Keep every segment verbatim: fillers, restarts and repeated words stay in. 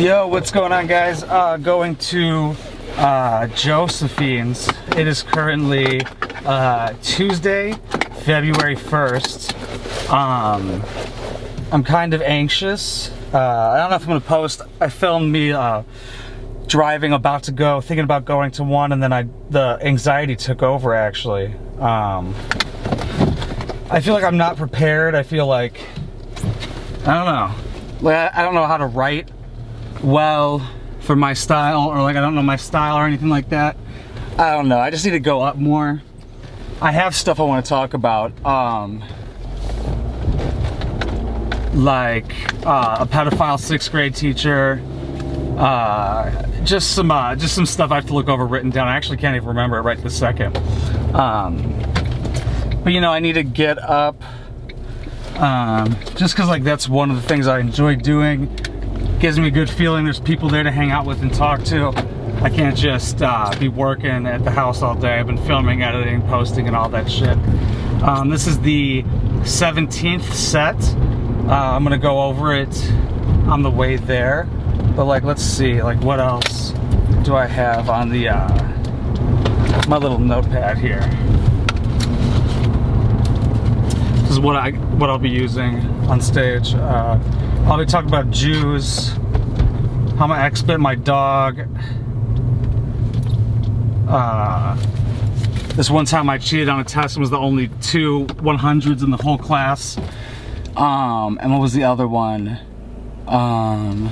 Yo, what's going on, guys? Uh, going to uh, Josephine's. It is currently uh, Tuesday, February first. Um, I'm kind of anxious. Uh, I don't know if I'm gonna post. I filmed me uh, driving, about to go, thinking about going to one, and then I the anxiety took over, actually. Um, I feel like I'm not prepared. I feel like, I don't know. Like, I don't know how to write well for my style, or like I don't know my style or anything like that. I don't know. I just need to go up more. I have stuff I want to talk about. Um, like uh, a pedophile sixth grade teacher. Uh, just some uh, just some stuff I have to look over written down. I actually can't even remember it right this second. Um, But you know, I need to get up, um, just cause like that's one of the things I enjoy doing. Gives me a good feeling, there's people there to hang out with and talk to. I can't just uh, be working at the house all day. I've been filming, editing, posting, and all that shit. Um, this is the seventeenth set. Uh, I'm gonna go over it on the way there. But like, let's see, like what else do I have on the, uh, my little notepad here. This is what I what I'll be using on stage. Uh, I'll be talking about Jews, how my ex bit my dog. Uh, this one time I cheated on a test and was the only two one hundreds in the whole class. Um, and what was the other one? Um,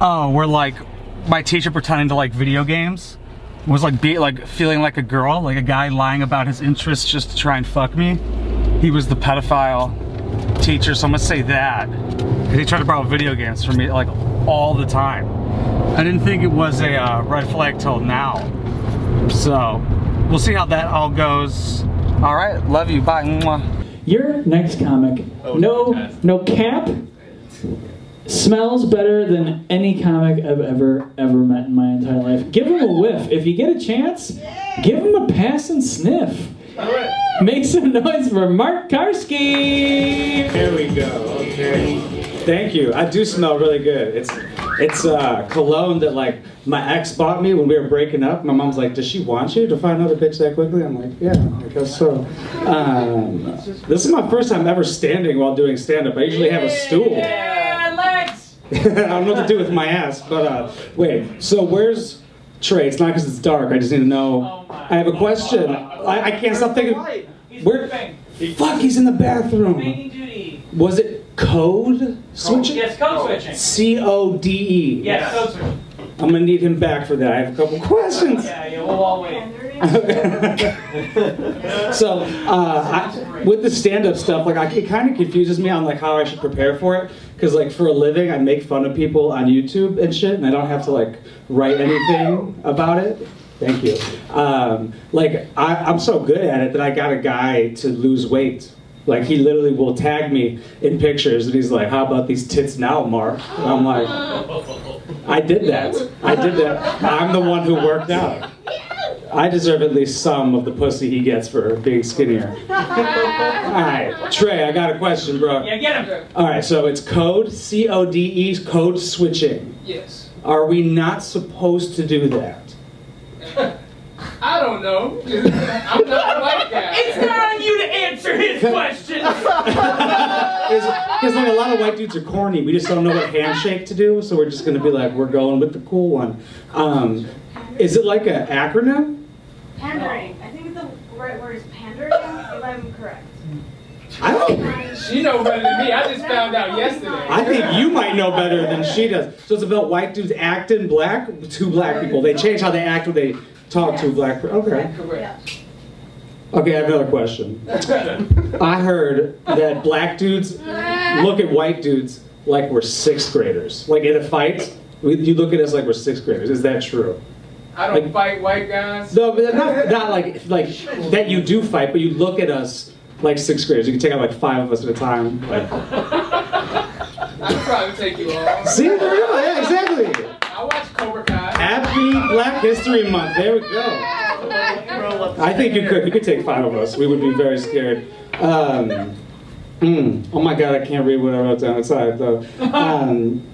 oh, we're like my teacher pretending to like video games. Was like be like feeling like a girl, like a guy lying about his interests just to try and fuck me. He was the pedophile teacher, so I'm gonna say that. Because he tried to borrow video games from me like all the time. I didn't think it was a uh, red flag till now. So we'll see how that all goes. All right, love you, bye. Mwah. Your next comic, oh, no, no cap, smells better than any comic I've ever, ever met in my entire life. Give him a whiff. If you get a chance, give him a pass and sniff. All right. Make some noise for Mark Harsky! Here we go, okay. Thank you. I do smell really good. It's it's uh, cologne that like my ex bought me when we were breaking up. My mom's like, does she want you to find another bitch that quickly? I'm like, yeah, I guess so. Um, this is my first time ever standing while doing stand-up. I usually have a stool. Yeah, Lex! I don't know what to do with my ass, but uh, wait, so where's Trey? It's not because it's dark, I just need to know. Oh I have a question. Oh I, I can't stop thinking. He's Where? Fuck, he's in the bathroom. Was it code switching? Yes, code switching. C O D E. Yes, code switching. I'm gonna need him back for that. I have a couple questions. Yeah, yeah, we'll all wait. So, uh, I, with the stand-up stuff, like I, it kind of confuses me on like how I should prepare for it. Cause like for a living, I make fun of people on YouTube and shit, and I don't have to like write anything about it. Thank you. Um, like I, I'm so good at it that I got a guy to lose weight. Like he literally will tag me in pictures, and he's like, "How about these tits now, Mark?" And I'm like, "I did that. I did that. I'm the one who worked out. I deserve at least some of the pussy he gets for being skinnier." Alright, Trey, I got a question, bro. Yeah, get him, bro. Alright, so it's code, C O D E, code switching. Yes. Are we not supposed to do that? I don't know. I'm not like that. It's not on you to answer his question. Because like a lot of white dudes are corny. We just don't know what handshake to do, so we're just going to be like, we're going with the cool one. Um, is it like an acronym? Pandering. I think the right word is pandering, if I'm correct. I don't. She knows better than me. I just found out yesterday. I think you might know better than she does. So it's about white dudes acting black to black people. They change how they act when they talk to black people. Okay. Correct. Okay, I have another question. I heard that black dudes look at white dudes like we're sixth graders. Like in a fight, you look at us like we're sixth graders. Is that true? I don't like, fight white guys. No, but not, not like like that you do fight, but you look at us like sixth graders. You can take out like five of us at a time. Like. I'd probably take you all. See, for real, yeah, exactly. I watch Cobra Kai. Happy Black History Month. There we go. I think you could. You could take five of us. We would be very scared. Um, mm, oh my God, I can't read what I wrote down. It's all right, though. Um,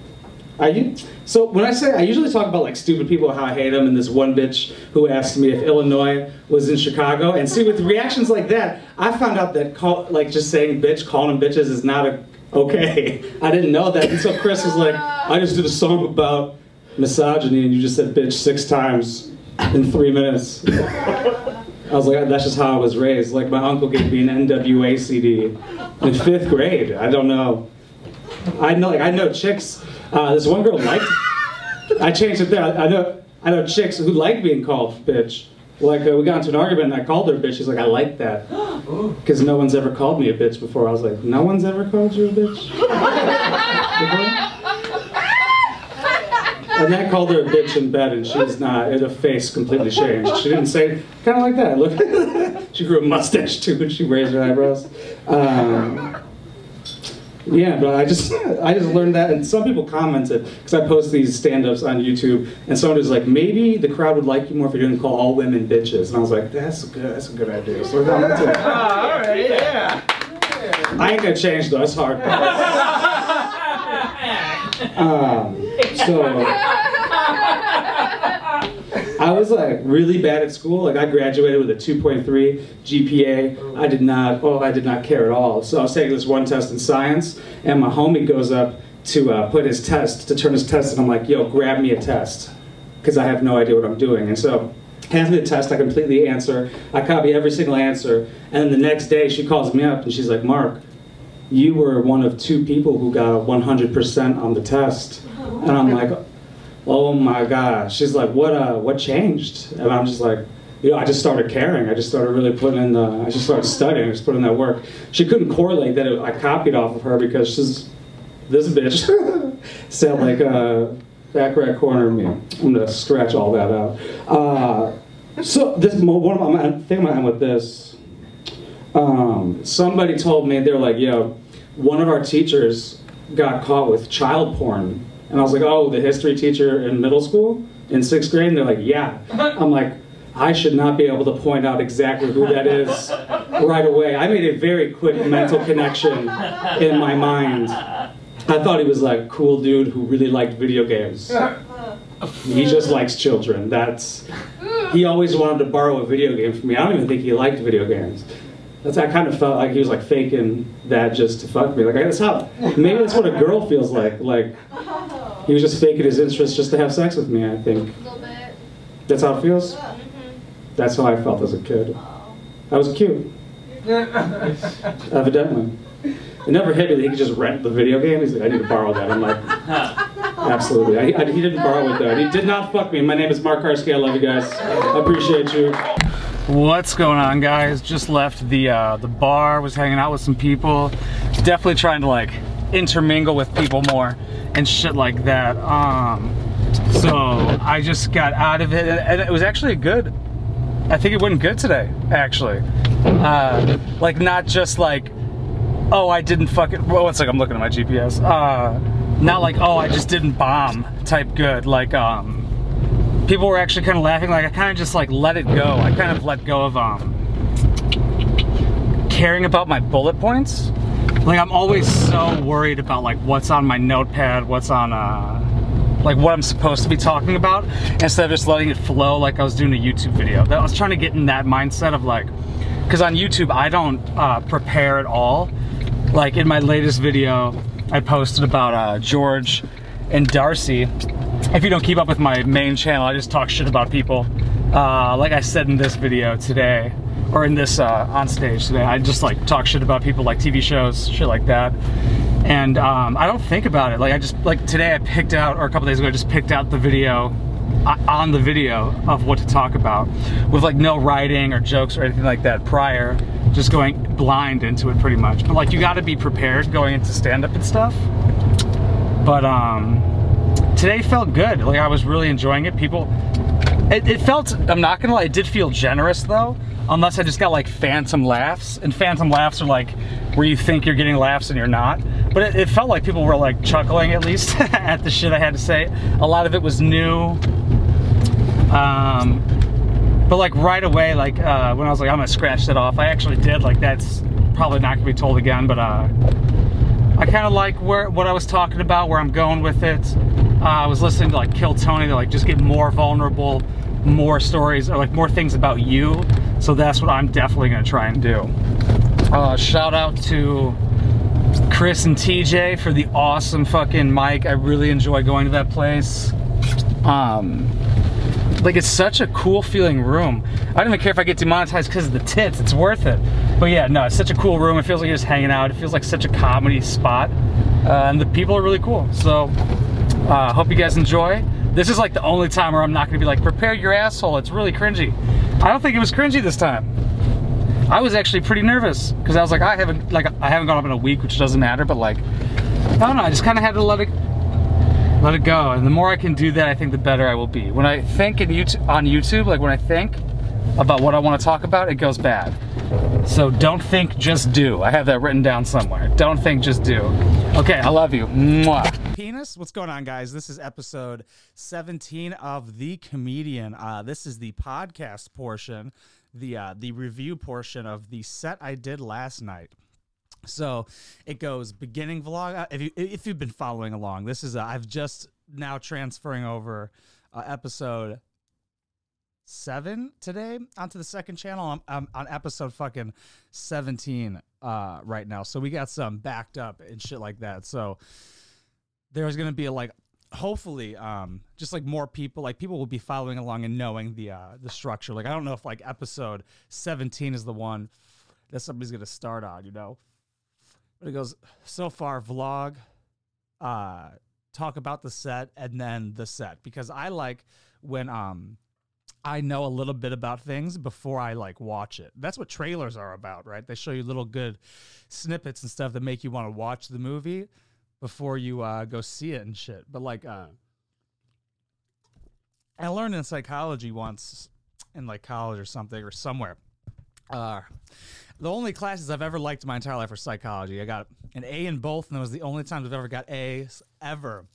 I u so when I say I usually talk about like stupid people, how I hate them, and this one bitch who asked me if Illinois was in Chicago, and see with reactions like that, I found out that call, like just saying bitch, calling them bitches is not a okay. I didn't know that, and so Chris was like, I just did a song about misogyny, and you just said bitch six times in three minutes. I was like, that's just how I was raised. Like my uncle gave me an N W A C D in fifth grade. I don't know. I know, like I know chicks. Uh, this one girl liked. I changed it there. I, I know, I know chicks who like being called bitch. Like uh, we got into an argument and I called her bitch. She's like, I like that because no one's ever called me a bitch before. I was like, no one's ever called you a bitch. And I called her a bitch in bed, and she was not. Her face completely changed. She didn't say kind of like that. Look, she grew a mustache too, and she raised her eyebrows. Um, Yeah, but I just I just learned that, and some people commented because I post these stand-ups on YouTube, and someone was like, maybe the crowd would like you more if you didn't call all women bitches, and I was like, that's good, that's a good idea. So now that's it. Oh, all right, yeah. I ain't gonna change though. It's hard. um, so I was like really bad at school. Like I graduated with a two point three G P A. I did not, oh, I did not care at all. So I was taking this one test in science, and my homie goes up to uh, put his test, to turn his test, and I'm like, yo, grab me a test, because I have no idea what I'm doing. And so hands me the test, I completely answer. I copy every single answer, and then the next day she calls me up, and she's like, Mark, you were one of two people who got a one hundred percent on the test. And I'm like, oh my God. She's like, what uh, what changed? And I'm just like, you know, I just started caring. I just started really putting in the, I just started studying, I just putting in that work. She couldn't correlate that it, I copied off of her because she's, this bitch said like, uh, back right corner of me. I'm gonna stretch all that out. Uh, so this, one of my, I think I'm gonna end with this. Um, somebody told me, they were like, yo, one of our teachers got caught with child porn. And I was like, oh, the history teacher in middle school? In sixth grade? And they're like, yeah. I'm like, I should not be able to point out exactly who that is right away. I made a very quick mental connection in my mind. I thought he was like, cool dude who really liked video games. He just likes children. That's, he always wanted to borrow a video game from me. I don't even think he liked video games. That's, I kind of felt like he was like faking that just to fuck me. Like, that's how, maybe that's what a girl feels like. Like, he was just faking his interest just to have sex with me, I think. A little bit. That's how it feels? Yeah. Mm-hmm. That's how I felt as a kid. Oh. I was cute. Evidently. It never hit me that he could just rent the video game. He's like, I need to borrow that. I'm like, absolutely. I, I, he didn't borrow it, though. He did not fuck me. My name is Mark Harsky. I love you guys. I appreciate you. What's going on, guys? Just left the, uh, the bar. Was hanging out with some people. Definitely trying to, like, intermingle with people more and shit like that. Um, so I just got out of it, and it was actually good. I think it went good today, actually. Uh, like not just like, oh, I didn't fucking, well, one second, I'm looking at my G P S. Uh, not like, oh, I just didn't bomb type good. Like, um, people were actually kind of laughing. Like I kind of just like let it go. I kind of let go of um, caring about my bullet points. Like I'm always so worried about like what's on my notepad, what's on uh, like what I'm supposed to be talking about, instead of just letting it flow like I was doing a YouTube video. That I was trying to get in that mindset of like, because on YouTube I don't uh, prepare at all. Like in my latest video, I posted about uh, George and Darcy. If you don't keep up with my main channel, I just talk shit about people. Uh, like I said in this video today. Or in this uh, on stage today, I just like talk shit about people, like T V shows, shit like that. And um, I don't think about it. Like I just, like today I picked out, or a couple days ago I just picked out the video, uh, on the video of what to talk about, with like no writing or jokes or anything like that prior, just going blind into it pretty much. But like you gotta be prepared going into stand-up and stuff. But um, today felt good. Like I was really enjoying it. People, it, it felt, I'm not gonna lie, it did feel generous though. Unless I just got like phantom laughs, and phantom laughs are like where you think you're getting laughs and you're not. But it, it felt like people were like chuckling at least at the shit I had to say. A lot of it was new. Um, but like right away, like uh, when I was like, I'm gonna scratch that off, I actually did. Like that's probably not gonna be told again, but uh, I kind of like where what I was talking about, where I'm going with it. Uh, I was listening to like Kill Tony to like just get more vulnerable, more stories, or like more things about you. So that's what I'm definitely gonna try and do. Uh, shout out to Chris and T J for the awesome fucking mic. I really enjoy going to that place. Um, like it's such a cool feeling room. I don't even care if I get demonetized because of the tits, it's worth it. But yeah, no, it's such a cool room. It feels like you're just hanging out. It feels like such a comedy spot. Uh, and the people are really cool. So, uh, hope you guys enjoy. This is like the only time where I'm not gonna be like, prepare your asshole, it's really cringy. I don't think it was cringy this time. I was actually pretty nervous because I was like, I haven't like I haven't gone up in a week, which doesn't matter, but like, I don't know, I just kind of had to let it let it go. And the more I can do that, I think the better I will be. When I think in YouTube, on YouTube, like when I think about what I want to talk about, it goes bad. So don't think, just do. I have that written down somewhere. Don't think, just do. Okay, I love you. Mwah. Penis, what's going on, guys? This is episode seventeen of The Comedian. Uh, this is the podcast portion, the uh, the review portion of the set I did last night. So it goes beginning vlog. If you if you've been following along, this is a, I've just now transferring over uh, episode seven today onto the second channel. I'm, I'm on episode fucking seventeen uh, right now. So we got some backed up and shit like that. So there's gonna be a, like, hopefully um just like more people, like people will be following along and knowing the uh the structure. Like I don't know if like episode seventeen is the one that somebody's gonna start on, you know, but it goes so far vlog, uh talk about the set, and then the set, because I like when um I know a little bit about things before I like watch it. That's what trailers are about, right? They show you little good snippets and stuff that make you want to watch the movie before you uh, go see it and shit. But like, uh, I learned in psychology once in like college or something or somewhere. Uh, the only classes I've ever liked in my entire life are psychology. I got an A in both, and that was the only time I've ever got A's ever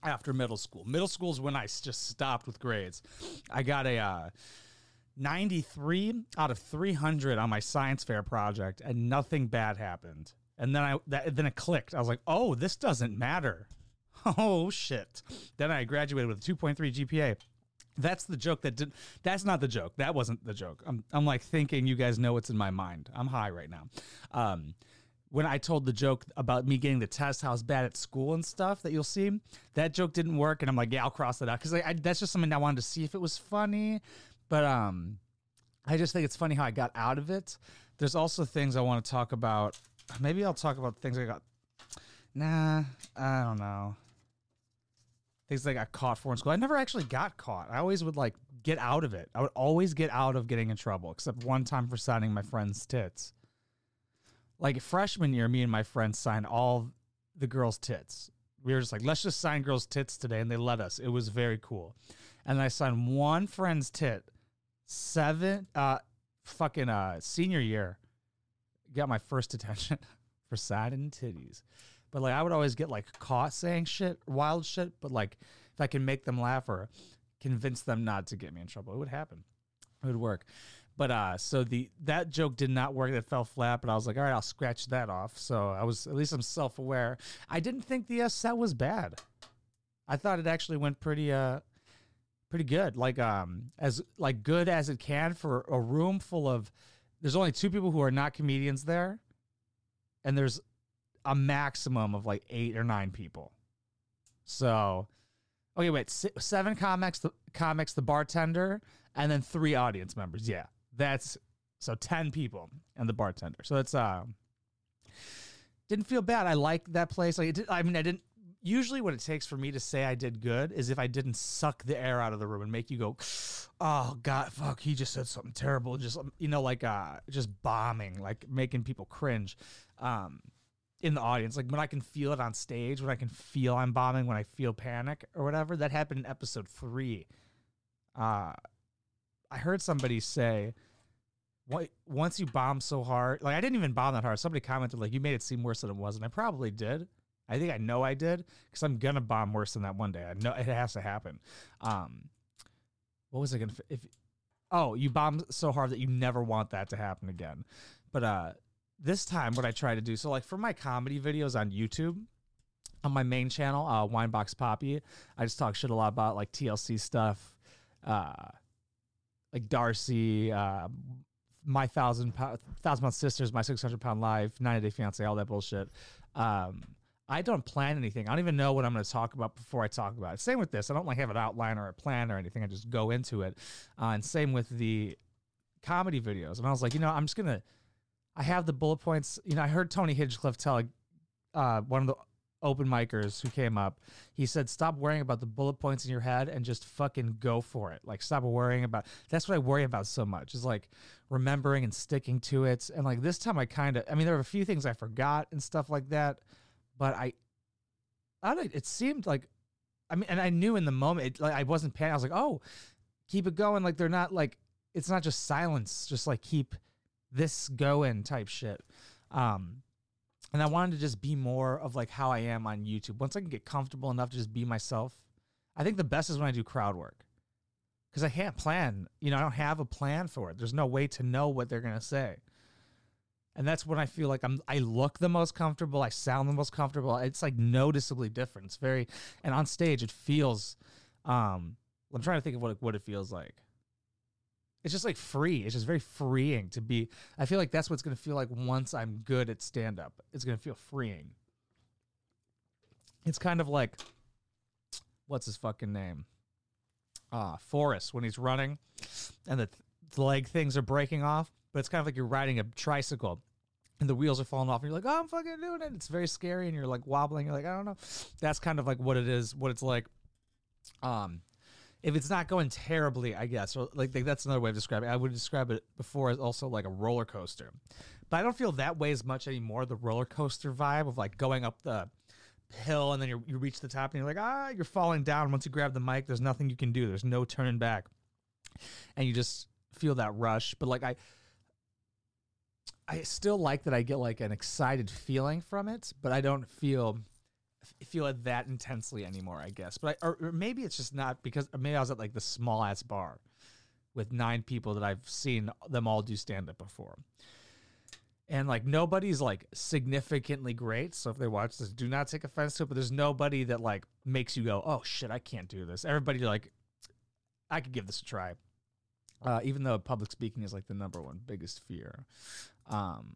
after middle school. Middle school is when I just stopped with grades. I got a uh, ninety-three out of three hundred on my science fair project, and nothing bad happened. And then I that, then it clicked. I was like, oh, this doesn't matter. Oh, shit. Then I graduated with a two point three G P A. That's the joke that did. That's not the joke. That wasn't the joke. I'm, I'm like thinking you guys know what's in my mind. I'm high right now. Um, when I told the joke about me getting the test, how I was bad at school and stuff that you'll see, that joke didn't work. And I'm like, yeah, I'll cross that out. Because like, I, that's just something I wanted to see if it was funny. But um, I just think it's funny how I got out of it. There's also things I want to talk about. Maybe I'll talk about things I got. Nah, I don't know. Things I got caught for in school. I never actually got caught. I always would like get out of it. I would always get out of getting in trouble, except one time for signing my friend's tits. Like freshman year, me and my friends signed all the girls' tits. We were just like, let's just sign girls' tits today, and they let us. It was very cool. And I signed one friend's tit, seven uh, fucking uh, senior year. Got my first detention for signing titties. But like I would always get like caught saying shit, wild shit, but like if I can make them laugh or convince them not to get me in trouble, it would happen. It would work. But uh so the that joke did not work, that fell flat, but I was like, all right, I'll scratch that off. So I was, at least I'm self-aware. I didn't think the uh, set was bad. I thought it actually went pretty uh pretty good. Like um as like good as it can for a room full of, there's only two people who are not comedians there, and there's a maximum of like eight or nine people. So, okay, wait, seven comics, the comics, the bartender, and then three audience members. Yeah, that's so ten people and the bartender. So that's uh, didn't feel bad. I liked that place. Like, it did, I mean, I didn't. Usually, what it takes for me to say I did good is if I didn't suck the air out of the room and make you go, "Oh God, fuck, he just said something terrible." Just, you know, like uh, just bombing, like making people cringe um, in the audience. Like when I can feel it on stage, when I can feel I'm bombing, when I feel panic or whatever. That happened in episode three. Uh, I heard somebody say, "What? Once you bomb so hard, like I didn't even bomb that hard." Somebody commented, "Like you made it seem worse than it was," and I probably did. I think I know I did, because I'm going to bomb worse than that one day. I know it has to happen. Um, what was I going to... if? Oh, you bombed so hard that you never want that to happen again. But uh, this time what I try to do, so like for my comedy videos on YouTube, on my main channel, uh, Winebox Poppy, I just talk shit a lot about like T L C stuff, uh, like Darcy, uh, my thousand pound, thousand pound sisters, my six hundred pound life, ninety day fiance, all that bullshit. Um, I don't plan anything. I don't even know what I'm going to talk about before I talk about it. Same with this. I don't like have an outline or a plan or anything. I just go into it. Uh, and same with the comedy videos. And I was like, you know, I'm just going to, I have the bullet points. You know, I heard Tony Hinchcliffe tell uh, one of the open micers who came up, he said, stop worrying about the bullet points in your head and just fucking go for it. Like, stop worrying about, that's what I worry about so much, is like remembering and sticking to it. And like this time I kind of, I mean, there were a few things I forgot and stuff like that, but I, I don't, it seemed like, I mean, and I knew in the moment, it, like, I wasn't panicking. I was like, oh, keep it going. Like they're not like, it's not just silence, just like keep this going type shit. Um, And I wanted to just be more of like how I am on YouTube. Once I can get comfortable enough to just be myself, I think the best is when I do crowd work, because I can't plan. You know, I don't have a plan for it. There's no way to know what they're gonna say, and that's when I feel like I'm. I look the most comfortable. I sound the most comfortable. It's like noticeably different. It's very, and on stage it feels. Um, I'm trying to think of what what it feels like. It's just like free. It's just very freeing to be. I feel like that's what it's going to feel like once I'm good at stand-up. It's going to feel freeing. It's kind of like, what's his fucking name? Uh, Forrest, when he's running and the, th the leg things are breaking off. But it's kind of like you're riding a tricycle and the wheels are falling off. And you're like, oh, I'm fucking doing it. It's very scary. And you're like wobbling. You're like, I don't know. That's kind of like what it is, what it's like. Um... If it's not going terribly, I guess, or like that's another way of describing it. I would describe it before as also like a roller coaster, but I don't feel that way as much anymore. The roller coaster vibe of like going up the hill and then you you reach the top and you're like, ah, you're falling down. Once you grab the mic, there's nothing you can do. There's no turning back, and you just feel that rush. But like I, I still like that I get like an excited feeling from it, but I don't feel. feel it that intensely anymore, I guess. But I, or, or maybe it's just not because maybe I was at like the small ass bar with nine people that I've seen them all do stand up before. And like nobody's like significantly great. So if they watch this, do not take offense to it, but there's nobody that like makes you go, oh shit, I can't do this. Everybody like, I could give this a try. Uh, even though public speaking is like the number one biggest fear. Um,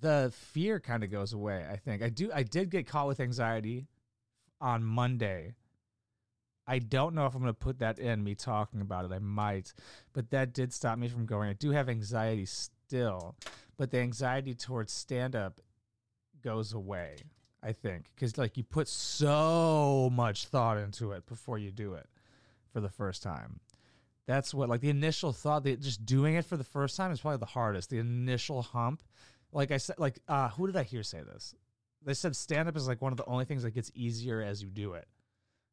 The fear kind of goes away, I think. I do. I did get caught with anxiety on Monday. I don't know if I'm going to put that in me talking about it. I might, but that did stop me from going. I do have anxiety still, but the anxiety towards stand-up goes away, I think, because like you put so much thought into it before you do it for the first time. That's what like the initial thought. That just doing it for the first time is probably the hardest. The initial hump. Like I said, like, uh, who did I hear say this? They said stand-up is like one of the only things that gets easier as you do it.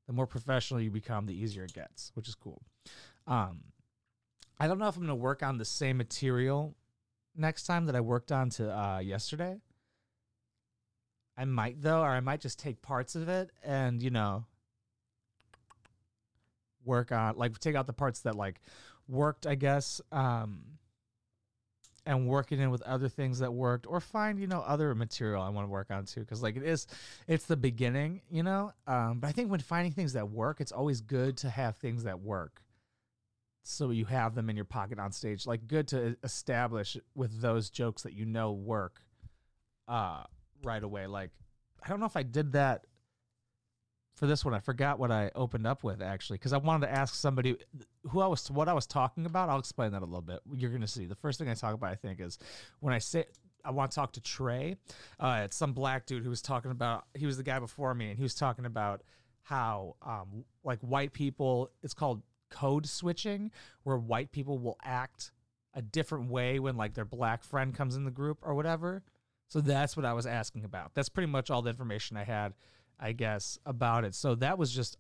The more professional you become, the easier it gets, which is cool. Um, I don't know if I'm going to work on the same material next time that I worked on to uh, yesterday. I might, though, or I might just take parts of it and, you know, work on, like, take out the parts that, like, worked, I guess, um... and work it in with other things that worked, or find, you know, other material I want to work on too. Cause like it is, it's the beginning, you know? Um, but I think when finding things that work, it's always good to have things that work. So you have them in your pocket on stage, like good to establish with those jokes that, you know, work, uh, right away. Like, I don't know if I did that for this one. I forgot what I opened up with actually, because I wanted to ask somebody who I was, what I was talking about. I'll explain that a little bit. You're going to see. The first thing I talk about, I think, is when I say I want to talk to Trey. Uh, it's some black dude who was talking about, he was the guy before me, and he was talking about how um, like white people, it's called code switching, where white people will act a different way when like their black friend comes in the group or whatever. So that's what I was asking about. That's pretty much all the information I had, I guess, about it. So that was just,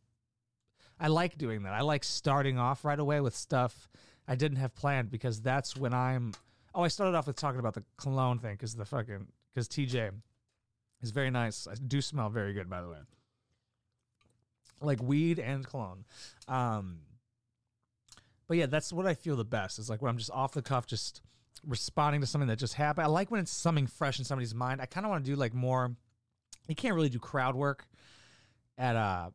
I like doing that. I like starting off right away with stuff I didn't have planned, because that's when I'm, oh, I started off with talking about the cologne thing, because the fucking, because T J is very nice. I do smell very good, by the way. Like weed and cologne. Um, but yeah, that's what I feel the best. It's like when I'm just off the cuff, just responding to something that just happened. I like when it's something fresh in somebody's mind. I kind of want to do like more. You can't really do crowd work at a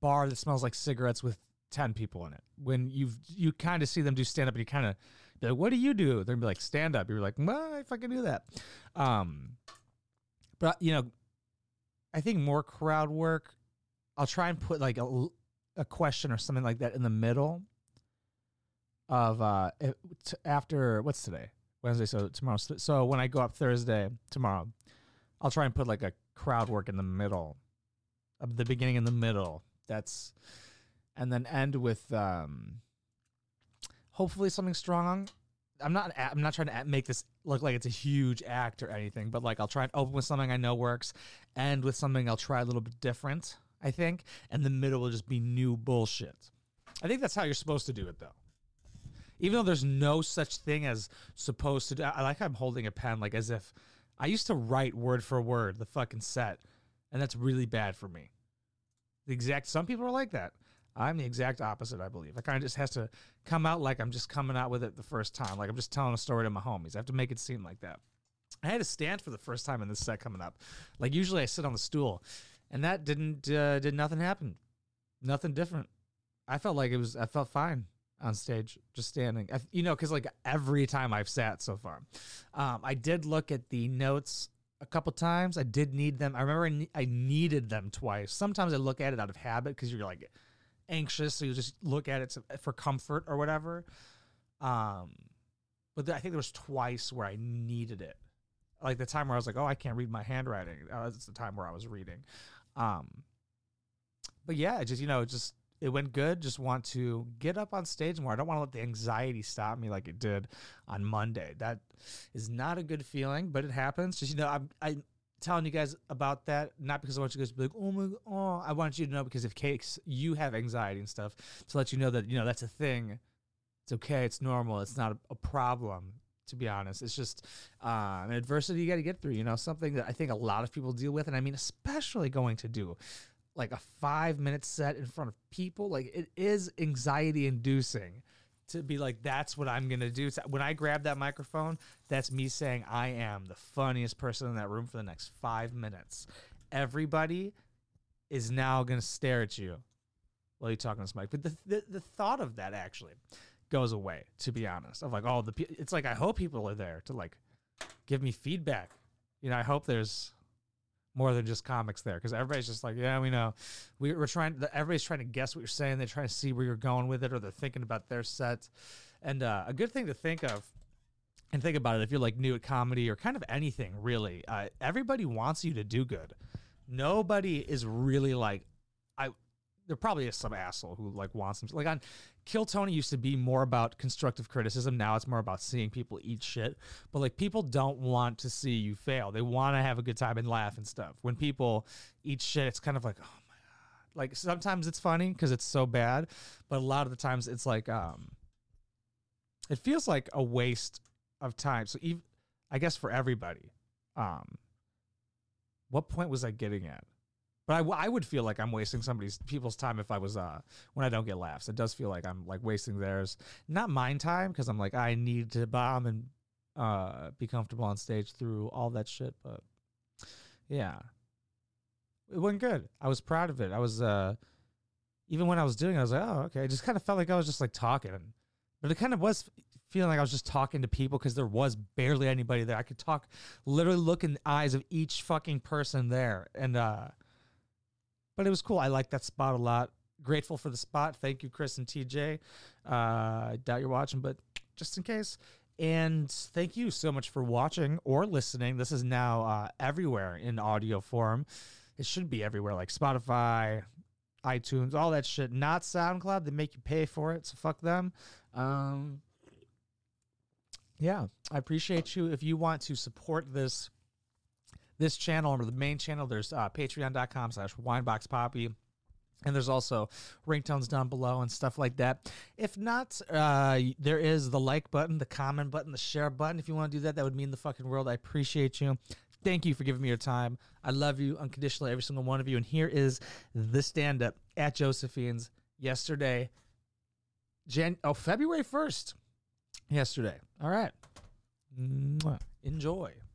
bar that smells like cigarettes with ten people in it. When you've you kind of see them do stand up, and you kind of be like, "What do you do?" They're gonna be like, "Stand up." You're like, "Well, I fucking do that." Um, but you know, I think more crowd work. I'll try and put like a, a question or something like that in the middle of uh after what's today? Wednesday, so tomorrow. So when I go up Thursday tomorrow, I'll try and put like a crowd work in the middle, of the beginning in the middle. That's and then end with um hopefully something strong. I'm not I'm not trying to make this look like it's a huge act or anything, but like I'll try and open with something I know works, end with something I'll try a little bit different, I think, and the middle will just be new bullshit. I think that's how you're supposed to do it though. Even though there's no such thing as supposed to do. I like I'm holding a pen like as if I used to write word for word the fucking set, and that's really bad for me. The exact some people are like that. I'm the exact opposite, I believe. I kind of just has to come out like I'm just coming out with it the first time. Like I'm just telling a story to my homies. I have to make it seem like that. I had to stand for the first time in this set coming up. Like usually I sit on the stool, and that didn't uh, did nothing happen. Nothing different. I felt like it was I felt fine on stage, just standing. I, you know, because like every time I've sat so far. Um, I did look at the notes a couple times. I did need them. I remember I, ne I needed them twice. Sometimes I look at it out of habit because you're like anxious, so you just look at it to, for comfort or whatever. Um, but I think there was twice where I needed it. Like the time where I was like, oh, I can't read my handwriting. That's the time where I was reading. Um, but yeah, it just, you know, it just, it went good. Just want to get up on stage more. I don't want to let the anxiety stop me like it did on Monday. That is not a good feeling, but it happens. Just, you know, I'm, I'm telling you guys about that, not because I want you guys to be like, oh, my God. Oh. I want you to know because if cakes, you have anxiety and stuff, to let you know that, you know, that's a thing. It's okay. It's normal. It's not a, a problem, to be honest. It's just uh, an adversity you got to get through, you know, something that I think a lot of people deal with. And I mean, especially going to do like a five minute set in front of people. Like it is anxiety inducing to be like, that's what I'm going to do. When I grab that microphone, that's me saying I am the funniest person in that room for the next five minutes. Everybody is now going to stare at you while you're talking to this mic. But the, the, the thought of that actually goes away, to be honest. I'm like, oh, the, it's like, I hope people are there to like give me feedback. You know, I hope there's more than just comics there, because everybody's just like, yeah, we know. We, we're trying. Everybody's trying to guess what you're saying. They're trying to see where you're going with it, or they're thinking about their sets. And uh, a good thing to think of, and think about it if you're like new at comedy or kind of anything really. Uh, everybody wants you to do good. Nobody is really like, I. There probably is some asshole who like wants them. Like on Kill Tony used to be more about constructive criticism. Now it's more about seeing people eat shit. But like people don't want to see you fail. They want to have a good time and laugh and stuff. When people eat shit, it's kind of like, oh my God. Like sometimes it's funny because it's so bad. But a lot of the times it's like, um, it feels like a waste of time. So even, I guess for everybody, um, what point was I getting at? But I, w I would feel like I'm wasting somebody's people's time if I was uh when I don't get laughs. It does feel like I'm like wasting theirs, not mine time, because I'm like I need to bomb and uh be comfortable on stage through all that shit. But yeah, it wasn't good. I was proud of it. I was uh even when I was doing it, I was like, oh okay. It just kind of felt like I was just like talking, but it kind of was feeling like I was just talking to people because there was barely anybody there. I could talk, literally look in the eyes of each fucking person there, and uh. But it was cool. I like that spot a lot. Grateful for the spot. Thank you, Chris and T J. Uh, I doubt you're watching, but just in case. And thank you so much for watching or listening. This is now uh, everywhere in audio form. It should be everywhere, like Spotify, iTunes, all that shit. Not SoundCloud. They make you pay for it, so fuck them. Um, yeah, I appreciate you. If you want to support this This channel, or the main channel, there's uh, patreon.com slash Winebox Poppy. And there's also ringtones down below and stuff like that. If not, uh, there is the like button, the comment button, the share button. If you want to do that, that would mean the fucking world. I appreciate you. Thank you for giving me your time. I love you unconditionally, every single one of you. And here is the stand-up at Josephine's yesterday, Jan oh, February first. yesterday. All right. Mwah. Enjoy.